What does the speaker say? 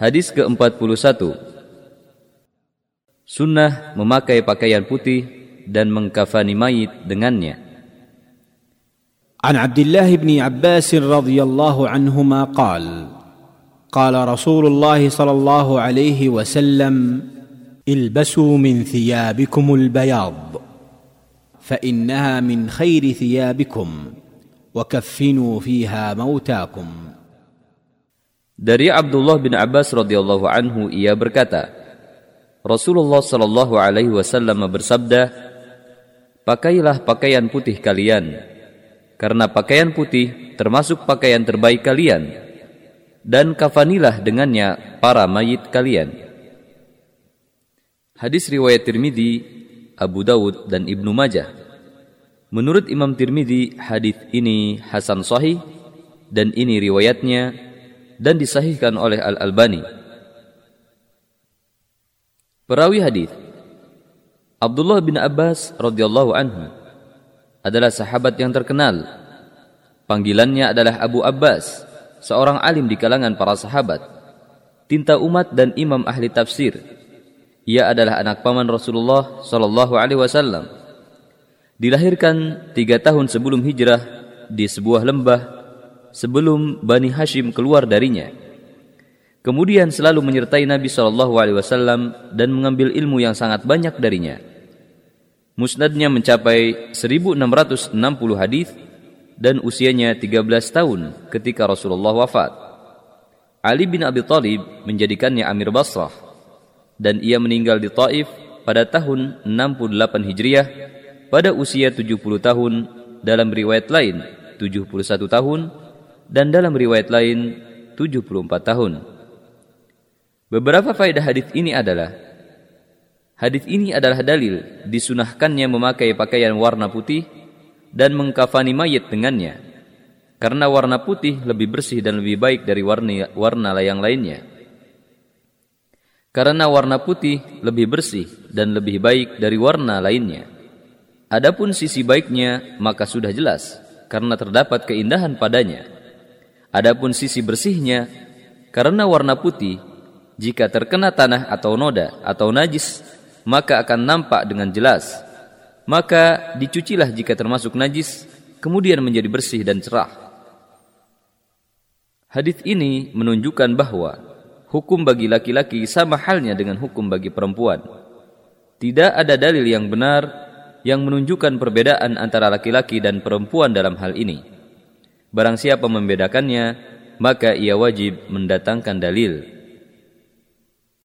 Hadis ke-41. Sunnah memakai pakaian putih dan mengkafani mayit dengannya. An Abdullah bin Abbas radhiyallahu anhuma qala qala Rasulullah sallallahu alaihi wasallam ilbasu min thiyabikumul bayad fa innaha min khairi thiyabikum wa kaffinu fiha mautakum. Dari Abdullah bin Abbas radhiyallahu anhu ia berkata, Rasulullah sallallahu alaihi wasallam bersabda, "Pakailah pakaian putih kalian, karena pakaian putih termasuk pakaian terbaik kalian, dan kafanilah dengannya para mayit kalian." Hadis riwayat Tirmizi, Abu Dawud dan Ibnu Majah. Menurut Imam Tirmizi, hadis ini hasan sahih dan ini riwayatnya dan disahihkan oleh Al-Albani. Perawi hadis Abdullah bin Abbas radhiyallahu anhu adalah sahabat yang terkenal. Panggilannya adalah Abu Abbas, seorang alim di kalangan para sahabat, tinta umat dan imam ahli tafsir. Ia adalah anak paman Rasulullah sallallahu alaihi wasallam. Dilahirkan 3 tahun sebelum hijrah di sebuah lembah sebelum Bani Hashim keluar darinya. Kemudian selalu menyertai Nabi SAW dan mengambil ilmu yang sangat banyak darinya. Musnadnya mencapai 1660 hadis dan usianya 13 tahun ketika Rasulullah wafat. Ali bin Abi Thalib menjadikannya Amir Basrah dan ia meninggal di Taif pada tahun 68 Hijriah pada usia 70 tahun, dalam riwayat lain 71 tahun dan dalam riwayat lain 74 tahun. Beberapa faedah hadis ini adalah dalil disunahkannya memakai pakaian warna putih dan mengkafani mayit dengannya, karena warna putih lebih bersih dan lebih baik dari warna yang lainnya. Karena warna putih lebih bersih dan lebih baik dari warna lainnya. Adapun sisi baiknya maka sudah jelas karena terdapat keindahan padanya. Adapun sisi bersihnya, karena warna putih, jika terkena tanah atau noda atau najis, maka akan nampak dengan jelas. Maka dicucilah jika termasuk najis, kemudian menjadi bersih dan cerah. Hadis ini menunjukkan bahwa hukum bagi laki-laki sama halnya dengan hukum bagi perempuan. Tidak ada dalil yang benar yang menunjukkan perbedaan antara laki-laki dan perempuan dalam hal ini. Barang siapa membedakannya, maka ia wajib mendatangkan dalil.